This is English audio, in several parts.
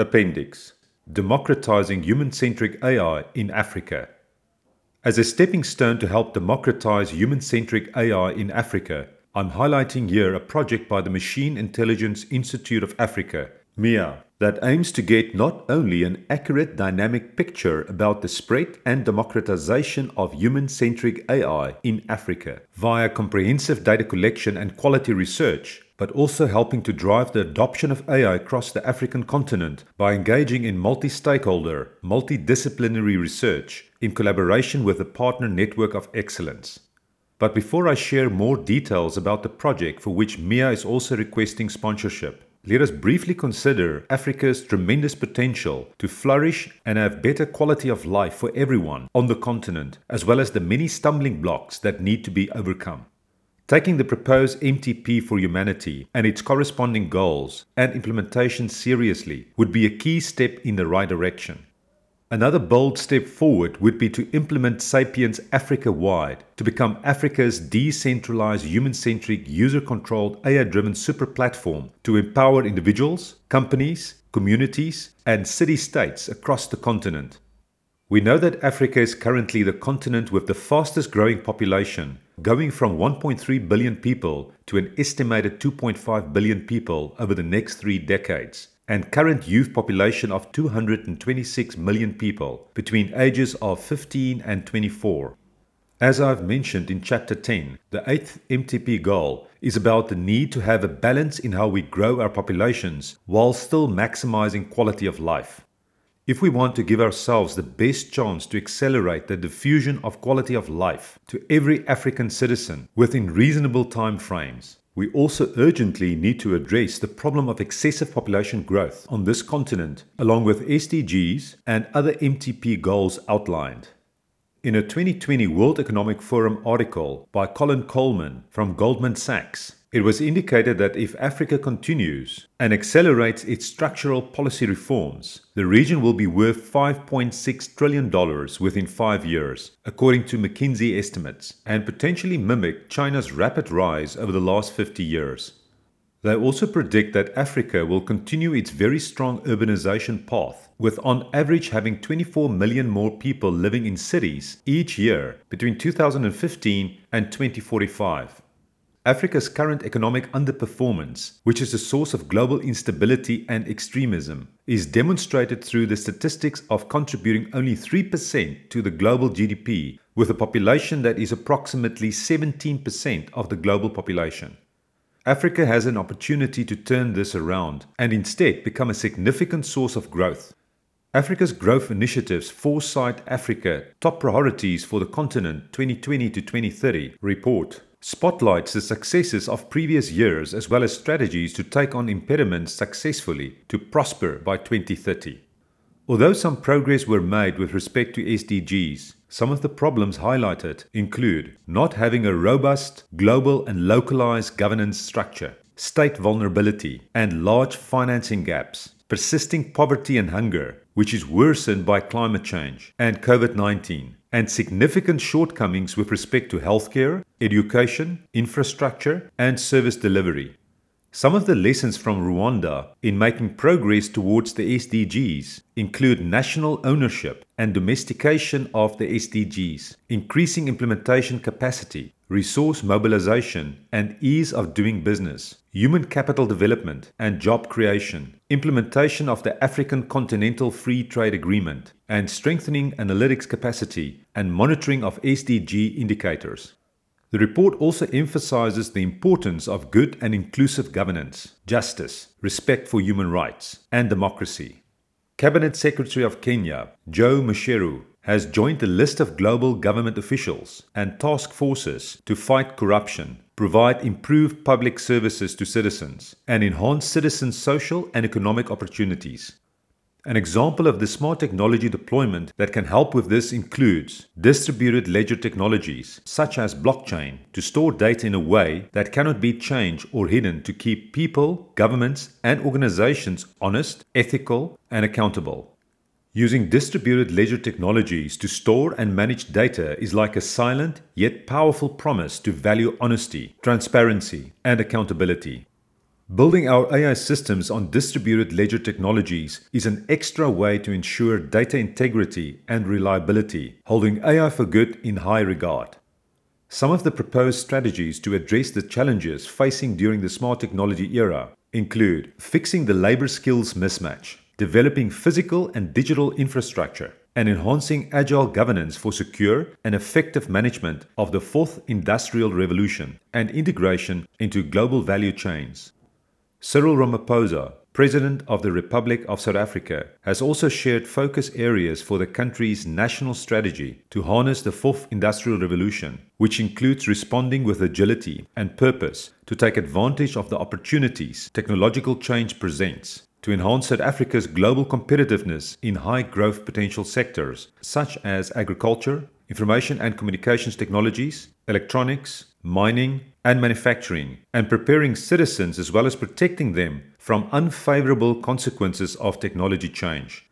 Appendix: Democratizing Human-Centric AI in Africa. As a stepping stone to help democratize human-centric AI in Africa, I'm highlighting here a project by the Machine Intelligence Institute of Africa, MIA, that aims to get not only an accurate dynamic picture about the spread and democratization of human-centric AI in Africa via comprehensive data collection and quality research, but also helping to drive the adoption of AI across the African continent by engaging in multi-stakeholder, multidisciplinary research in collaboration with a partner network of excellence. But before I share more details about the project for which MIA is also requesting sponsorship, let us briefly consider Africa's tremendous potential to flourish and have better quality of life for everyone on the continent, as well as the many stumbling blocks that need to be overcome. Taking the proposed MTP for humanity and its corresponding goals and implementation seriously would be a key step in the right direction. Another bold step forward would be to implement Sapiens Africa-wide to become Africa's decentralized, human-centric, user-controlled, AI-driven super platform to empower individuals, companies, communities, and city-states across the continent. We know that Africa is currently the continent with the fastest growing population, going from 1.3 billion people to an estimated 2.5 billion people over the next 3 decades. And current youth population of 226 million people between ages of 15 and 24. As I've mentioned in Chapter 10, the 8th MTP goal is about the need to have a balance in how we grow our populations while still maximizing quality of life. If we want to give ourselves the best chance to accelerate the diffusion of quality of life to every African citizen within reasonable time frames, we also urgently need to address the problem of excessive population growth on this continent, along with SDGs and other MTP goals outlined. In a 2020 World Economic Forum article by Colin Coleman from Goldman Sachs, it was indicated that if Africa continues and accelerates its structural policy reforms, the region will be worth $5.6 trillion within 5 years, according to McKinsey estimates, and potentially mimic China's rapid rise over the last 50 years. They also predict that Africa will continue its very strong urbanization path, with on average having 24 million more people living in cities each year between 2015 and 2045. Africa's current economic underperformance, which is a source of global instability and extremism, is demonstrated through the statistics of contributing only 3% to the global GDP, with a population that is approximately 17% of the global population. Africa has an opportunity to turn this around and instead become a significant source of growth. Africa's growth initiatives Foresight Africa Top Priorities for the Continent 2020 to 2030 report spotlights the successes of previous years as well as strategies to take on impediments successfully to prosper by 2030. Although some progress were made with respect to SDGs, some of the problems highlighted include not having a robust, global and localized governance structure, state vulnerability and large financing gaps, persisting poverty and hunger, which is worsened by climate change and COVID-19, and significant shortcomings with respect to healthcare, education, infrastructure, and service delivery. Some of the lessons from Rwanda in making progress towards the SDGs include national ownership and domestication of the SDGs, increasing implementation capacity, resource mobilization and ease of doing business, human capital development and job creation, implementation of the African Continental Free Trade Agreement, and strengthening analytics capacity and monitoring of SDG indicators. The report also emphasizes the importance of good and inclusive governance, justice, respect for human rights, and democracy. Cabinet Secretary of Kenya, Joe Mashiru, has joined the list of global government officials and task forces to fight corruption, provide improved public services to citizens, and enhance citizens' social and economic opportunities. An example of the smart technology deployment that can help with this includes distributed ledger technologies such as blockchain to store data in a way that cannot be changed or hidden to keep people, governments, and organizations honest, ethical, and accountable. Using distributed ledger technologies to store and manage data is like a silent yet powerful promise to value honesty, transparency, and accountability. Building our AI systems on distributed ledger technologies is an extra way to ensure data integrity and reliability, holding AI for good in high regard. Some of the proposed strategies to address the challenges facing during the smart technology era include fixing the labor skills mismatch, developing physical and digital infrastructure, and enhancing agile governance for secure and effective management of the fourth industrial revolution and integration into global value chains. Cyril Ramaphosa, President of the Republic of South Africa, has also shared focus areas for the country's national strategy to harness the fourth industrial revolution, which includes responding with agility and purpose to take advantage of the opportunities technological change presents to enhance South Africa's global competitiveness in high-growth potential sectors such as agriculture, information and communications technologies, electronics, mining, and manufacturing, and preparing citizens as well as protecting them from unfavorable consequences of technology change.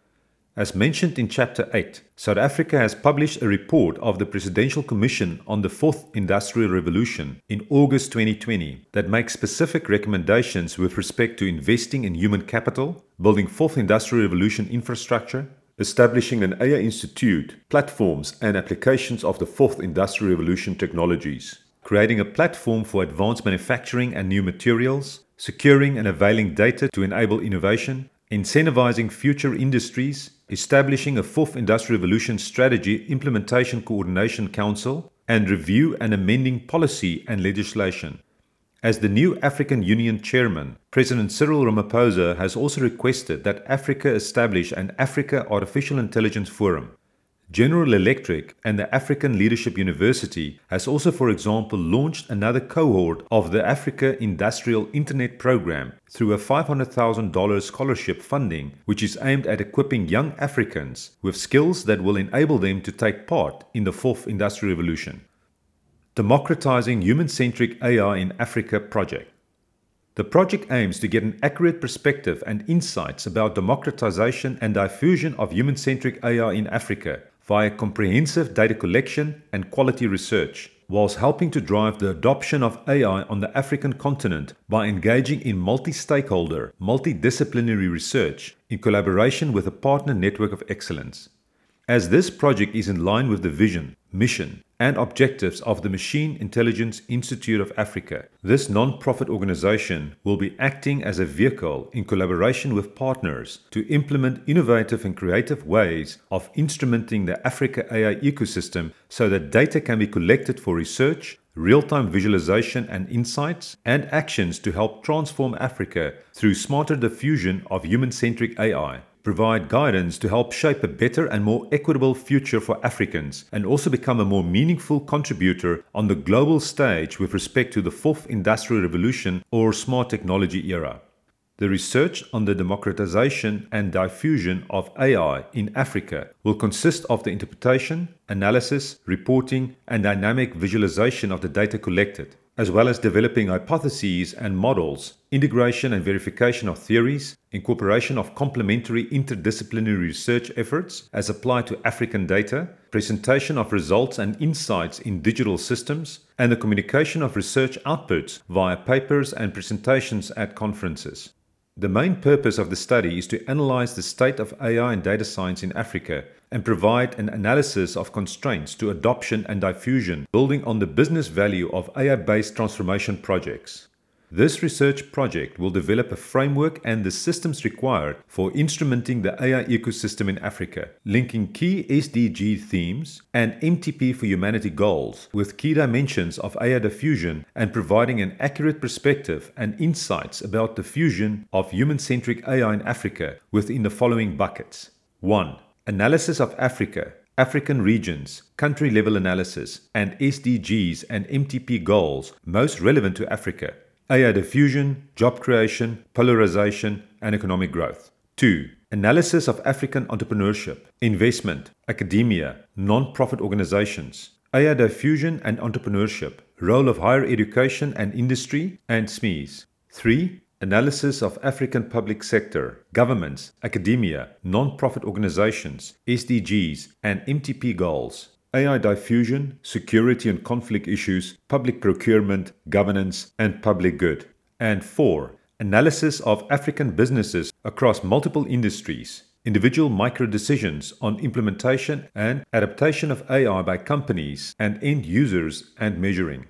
As mentioned in Chapter 8, South Africa has published a report of the Presidential Commission on the Fourth Industrial Revolution in August 2020 that makes specific recommendations with respect to investing in human capital, building Fourth Industrial Revolution infrastructure, establishing an AI institute, platforms and applications of the Fourth Industrial Revolution technologies, creating a platform for advanced manufacturing and new materials, securing and availing data to enable innovation, incentivizing future industries, establishing a Fourth Industrial Revolution Strategy Implementation Coordination Council, and review and amending policy and legislation. As the new African Union chairman, President Cyril Ramaphosa has also requested that Africa establish an Africa Artificial Intelligence Forum. General Electric and the African Leadership University has also, for example, launched another cohort of the Africa Industrial Internet Programme through a $500,000 scholarship funding, which is aimed at equipping young Africans with skills that will enable them to take part in the Fourth Industrial Revolution. Democratizing Human-Centric AI in Africa project. The project aims to get an accurate perspective and insights about democratization and diffusion of human-centric AI in Africa via comprehensive data collection and quality research, whilst helping to drive the adoption of AI on the African continent by engaging in multi-stakeholder, multidisciplinary research in collaboration with a partner network of excellence. As this project is in line with the vision, mission, and objectives of the Machine Intelligence Institute of Africa, this non-profit organization will be acting as a vehicle in collaboration with partners to implement innovative and creative ways of instrumenting the Africa AI ecosystem so that data can be collected for research, real-time visualization and insights, and actions to help transform Africa through smarter diffusion of human-centric AI, provide guidance to help shape a better and more equitable future for Africans, and also become a more meaningful contributor on the global stage with respect to the Fourth Industrial Revolution or Smart Technology Era. The research on the democratization and diffusion of AI in Africa will consist of the interpretation, analysis, reporting, and dynamic visualization of the data collected, as well as developing hypotheses and models, integration and verification of theories, incorporation of complementary interdisciplinary research efforts as applied to African data, presentation of results and insights in digital systems, and the communication of research outputs via papers and presentations at conferences. The main purpose of the study is to analyze the state of AI and data science in Africa and provide an analysis of constraints to adoption and diffusion, building on the business value of AI-based transformation projects. This research project will develop a framework and the systems required for instrumenting the AI ecosystem in Africa, linking key SDG themes and MTP for Humanity goals with key dimensions of AI diffusion and providing an accurate perspective and insights about diffusion of human-centric AI in Africa within the following buckets. 1. Analysis of Africa, African regions, country-level analysis, and SDGs and MTP goals most relevant to Africa. AI diffusion, job creation, polarization, and economic growth. 2. Analysis of African entrepreneurship, investment, academia, non-profit organizations, AI diffusion and entrepreneurship, role of higher education and industry, and SMEs. 3. Analysis of African public sector, governments, academia, non-profit organizations, SDGs, and MTP goals. AI diffusion, security and conflict issues, public procurement, governance, and public good. And 4. analysis of African businesses across multiple industries, individual micro-decisions on implementation and adaptation of AI by companies and end users, and measuring.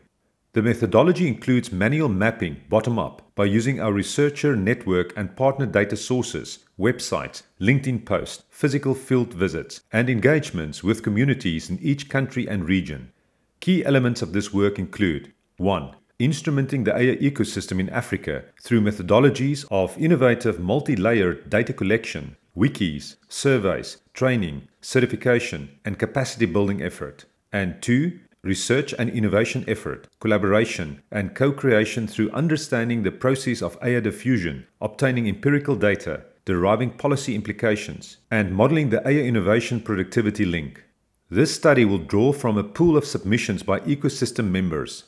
The methodology includes manual mapping bottom-up by using our researcher network and partner data sources, websites, LinkedIn posts, physical field visits, and engagements with communities in each country and region. Key elements of this work include 1. Instrumenting the AI ecosystem in Africa through methodologies of innovative multi-layered data collection, wikis, surveys, training, certification, and capacity building effort. And 2. Research and innovation effort, collaboration, and co-creation through understanding the process of AI diffusion, obtaining empirical data, deriving policy implications, and modeling the AI innovation productivity link. This study will draw from a pool of submissions by ecosystem members.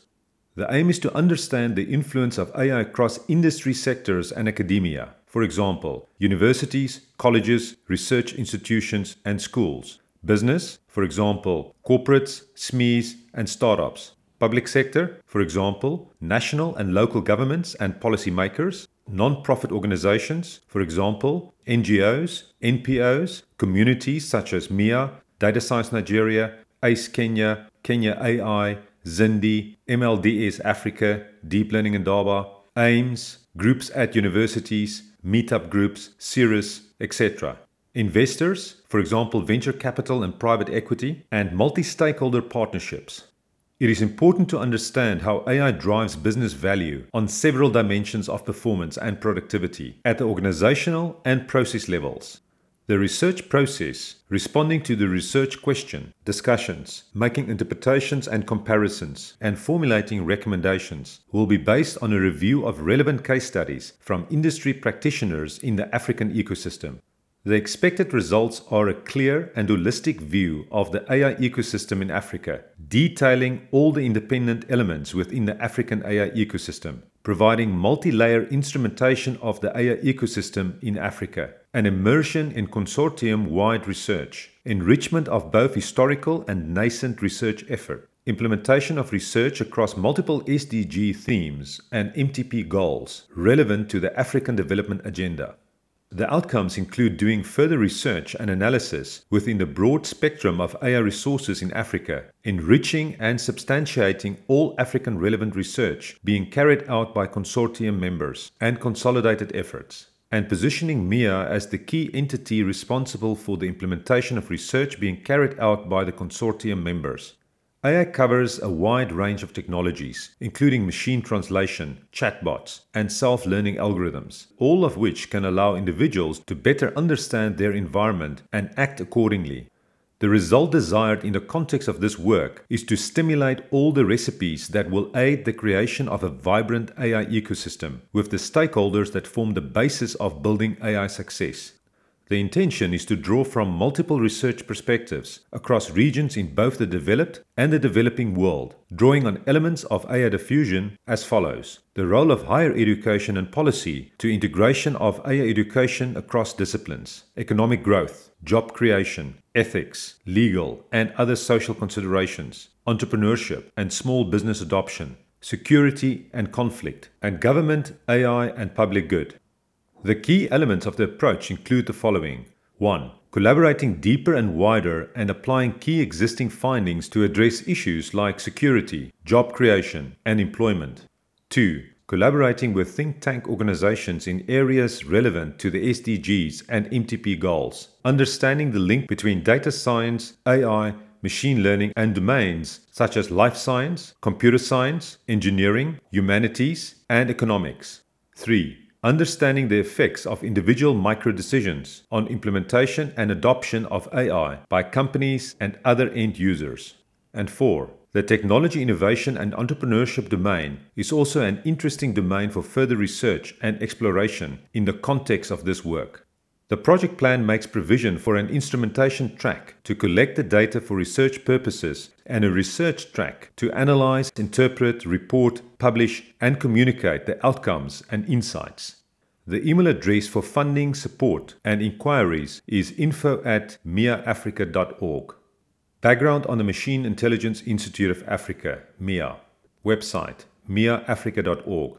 The aim is to understand the influence of AI across industry sectors and academia, for example, universities, colleges, research institutions, and schools. Business, for example, corporates, SMEs, and startups. Public sector, for example, national and local governments and policymakers. Non-profit organizations, for example, NGOs, NPOs, communities such as MIA, Data Science Nigeria, Ace Kenya, Kenya AI, Zindi, MLDS Africa, Deep Learning and Daba, AIMS, groups at universities, meetup groups, CIRIS, etc. Investors, for example, venture capital and private equity, and multi-stakeholder partnerships. It is important to understand how AI drives business value on several dimensions of performance and productivity at the organizational and process levels. The research process, responding to the research question, discussions, making interpretations and comparisons, and formulating recommendations, will be based on a review of relevant case studies from industry practitioners in the African ecosystem. The expected results are a clear and holistic view of the AI ecosystem in Africa, detailing all the independent elements within the African AI ecosystem, providing multi-layer instrumentation of the AI ecosystem in Africa, an immersion in consortium-wide research, enrichment of both historical and nascent research effort, implementation of research across multiple SDG themes and MTP goals relevant to the African Development Agenda. The outcomes include doing further research and analysis within the broad spectrum of AI resources in Africa, enriching and substantiating all African relevant research being carried out by consortium members and consolidated efforts, and positioning MIA as the key entity responsible for the implementation of research being carried out by the consortium members. AI covers a wide range of technologies, including machine translation, chatbots, and self-learning algorithms, all of which can allow individuals to better understand their environment and act accordingly. The result desired in the context of this work is to stimulate all the recipes that will aid the creation of a vibrant AI ecosystem with the stakeholders that form the basis of building AI success. The intention is to draw from multiple research perspectives across regions in both the developed and the developing world, drawing on elements of AI diffusion as follows: the role of higher education and policy to integration of AI education across disciplines, economic growth, job creation, ethics, legal and other social considerations, entrepreneurship and small business adoption, security and conflict, and government, AI and public good. The key elements of the approach include the following. 1. Collaborating deeper and wider and applying key existing findings to address issues like security, job creation, and employment. 2. Collaborating with think tank organizations in areas relevant to the SDGs and MTP goals, understanding the link between data science, AI, machine learning, and domains such as life science, computer science, engineering, humanities, and economics. 3. Understanding the effects of individual micro-decisions on implementation and adoption of AI by companies and other end users. And 4. The technology innovation and entrepreneurship domain is also an interesting domain for further research and exploration in the context of this work. The project plan makes provision for an instrumentation track to collect the data for research purposes and a research track to analyze, interpret, report, publish, and communicate the outcomes and insights. The email address for funding, support, and inquiries is info@miaafrica.org. Background on the Machine Intelligence Institute of Africa, MIA. Website, miaafrica.org.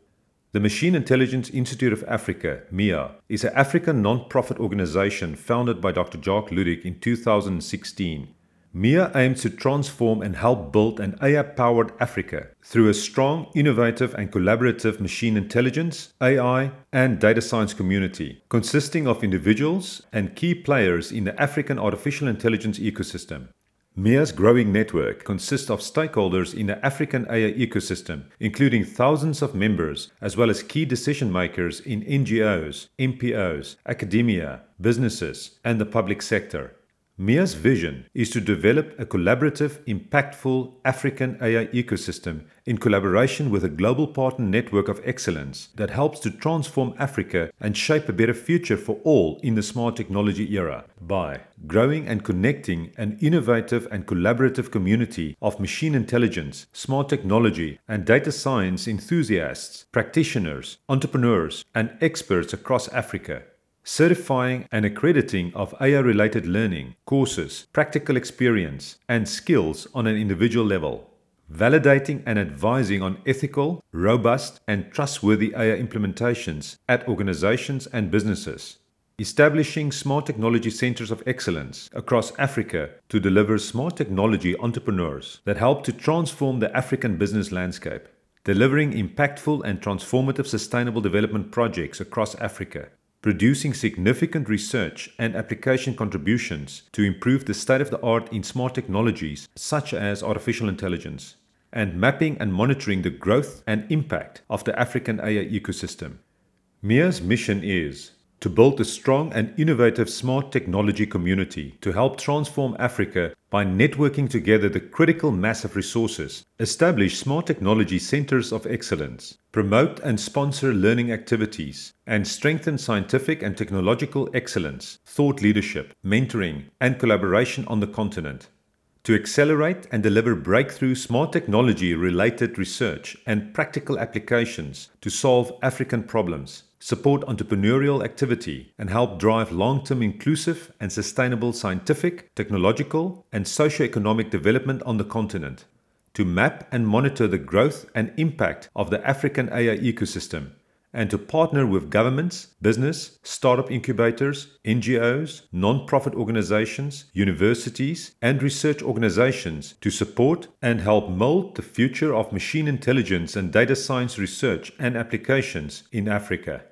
The Machine Intelligence Institute of Africa, MIA, is an African non-profit organization founded by Dr. Jacques Ludik in 2016. MIA aims to transform and help build an AI-powered Africa through a strong, innovative and collaborative machine intelligence, AI and data science community, consisting of individuals and key players in the African artificial intelligence ecosystem. MIA's growing network consists of stakeholders in the African AI ecosystem, including thousands of members, as well as key decision makers in NGOs, MPOs, academia, businesses, and the public sector. MIA's vision is to develop a collaborative, impactful African AI ecosystem in collaboration with a global partner network of excellence that helps to transform Africa and shape a better future for all in the smart technology era by growing and connecting an innovative and collaborative community of machine intelligence, smart technology, and data science enthusiasts, practitioners, entrepreneurs, and experts across Africa. Certifying and accrediting of AI-related learning, courses, practical experience, and skills on an individual level. Validating and advising on ethical, robust, and trustworthy AI implementations at organizations and businesses. Establishing smart technology centers of excellence across Africa to deliver smart technology entrepreneurs that help to transform the African business landscape. Delivering impactful and transformative sustainable development projects across Africa. Producing significant research and application contributions to improve the state of the art in smart technologies such as artificial intelligence, and mapping and monitoring the growth and impact of the African AI ecosystem. MIA's mission is to build a strong and innovative smart technology community to help transform Africa by networking together the critical mass of resources, establish smart technology centers of excellence, promote and sponsor learning activities, and strengthen scientific and technological excellence, thought leadership, mentoring, and collaboration on the continent. To accelerate and deliver breakthrough smart technology-related research and practical applications to solve African problems. Support entrepreneurial activity, and help drive long-term inclusive and sustainable scientific, technological, and socio-economic development on the continent. To map and monitor the growth and impact of the African AI ecosystem, and to partner with governments, business, startup incubators, NGOs, non-profit organizations, universities, and research organizations to support and help mold the future of machine intelligence and data science research and applications in Africa.